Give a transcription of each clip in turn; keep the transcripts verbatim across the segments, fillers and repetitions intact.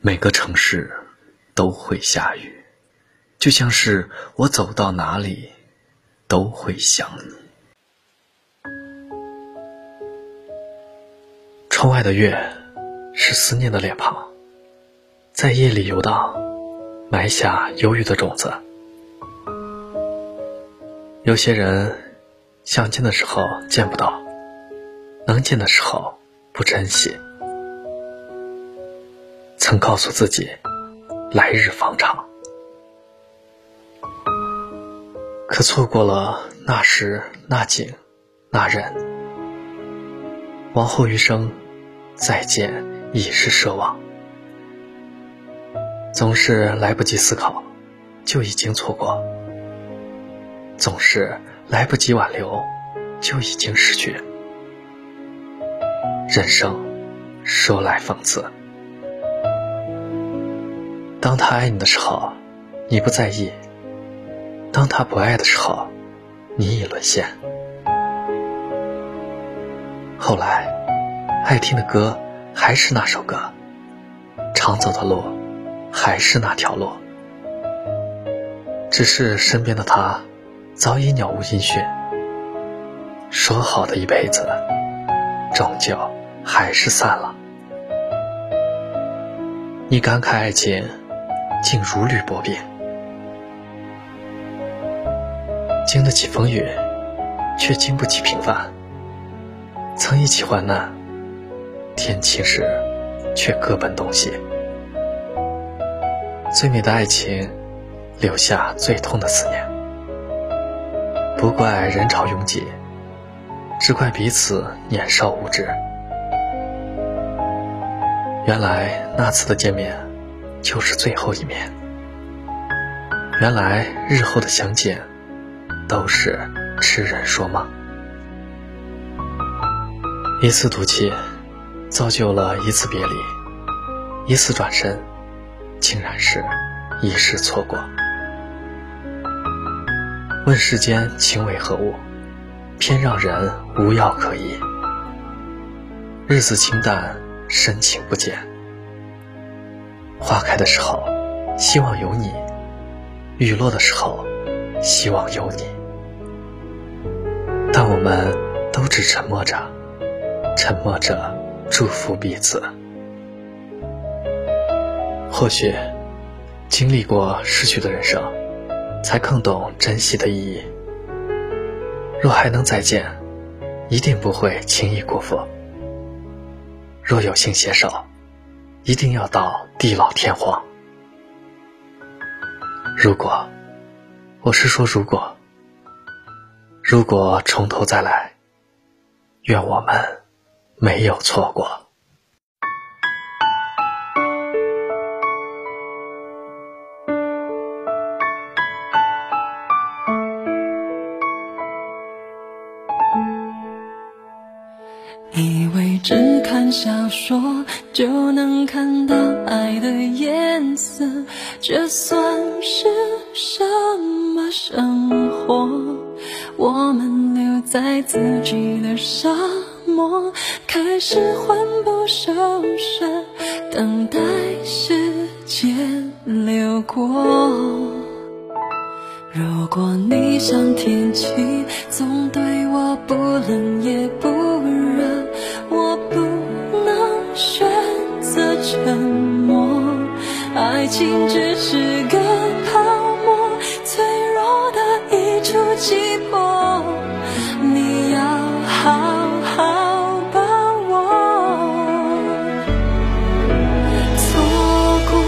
每个城市都会下雨，就像是我走到哪里都会想你。窗外的月是思念的脸庞，在夜里游荡，埋下忧郁的种子。有些人想见的时候见不到，能见的时候不珍惜。曾告诉自己来日方长，可错过了那时那景那人，往后余生再见已是奢望。总是来不及思考就已经错过，总是来不及挽留就已经失去。人生说来讽刺，当他爱你的时候你不在意，当他不爱的时候你已沦陷。后来爱听的歌还是那首歌，常走的路还是那条路，只是身边的他早已杳无音讯。说好的一辈子终究还是散了。你感慨爱情竟如履薄冰，经得起风雨，却经不起平凡。曾一起患难，天晴时却各奔东西。最美的爱情，留下最痛的思念。不怪人潮拥挤，只怪彼此年少无知。原来那次的见面就是最后一面，原来日后的相见都是痴人说梦。一次赌气造就了一次别离，一次转身竟然是一世错过。问世间情为何物，偏让人无药可医。日子清淡，深情不减。花开的时候希望有你，雨落的时候希望有你，但我们都只沉默着，沉默着祝福彼此。或许经历过失去的人生，才更懂珍惜的意义。若还能再见，一定不会轻易辜负。若有幸携手，一定要到地老天荒。如果，我是说如果，如果从头再来，愿我们没有错过。以为只看小说就能看到爱的颜色，这算是什么生活？我们留在自己的沙漠，开始魂不守舍，等待时间流过。如果你像天气，总对我不冷也不热，我不能选择沉默。爱情只是个泡沫，脆弱的一触即破，你要好好把握。错过，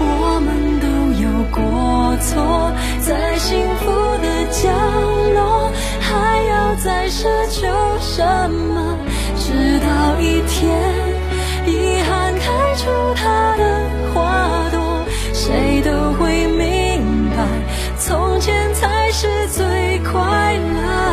我们都有过错，在幸福的角落还要再奢求什么？直到一天，遗憾开出它的花朵，谁都会明白，从前才是最快乐。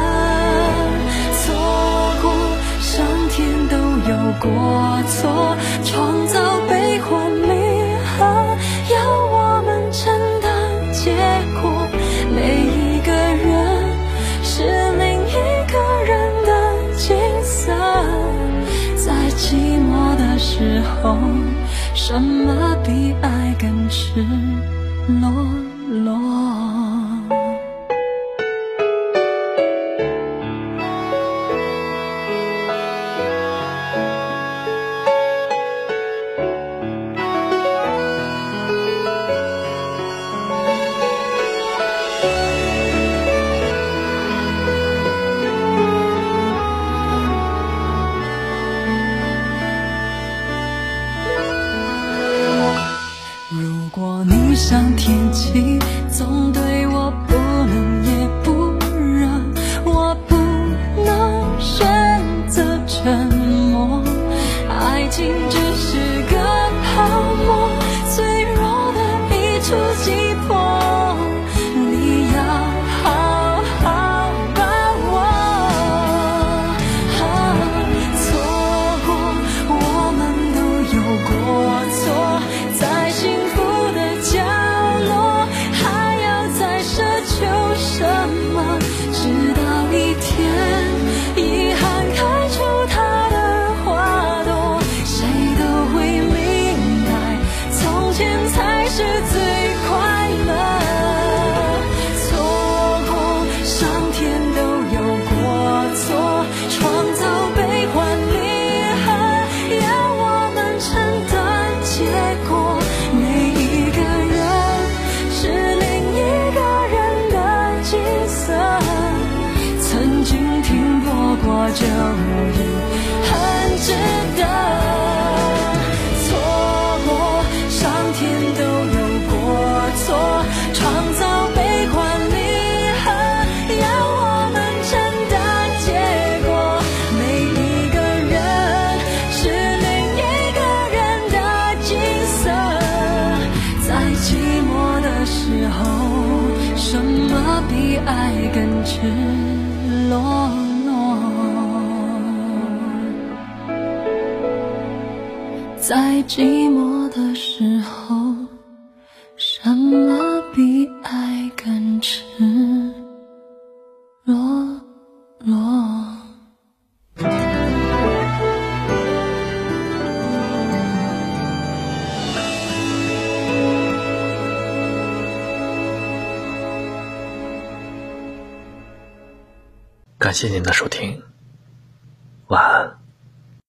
错过，上天都有过错，创造悲欢离合，要我们承担结果。每一个人是另一个人的景色，在寂寞的时候，什么么比爱更赤裸裸？像天气总对我不冷也不热，我不能选择沉默。爱情只是个泡沫，脆弱的一触即破。你要好好把握，啊，错过我们都有过错，在幸福的家。就已很值得，错过上天都有过错，创造悲欢离合，要我们承担结果。每一个人是另一个人的景色，在寂寞的时候，什么比爱更赤裸？在寂寞的时候，什么比爱更赤裸裸？感谢您的收听，晚安。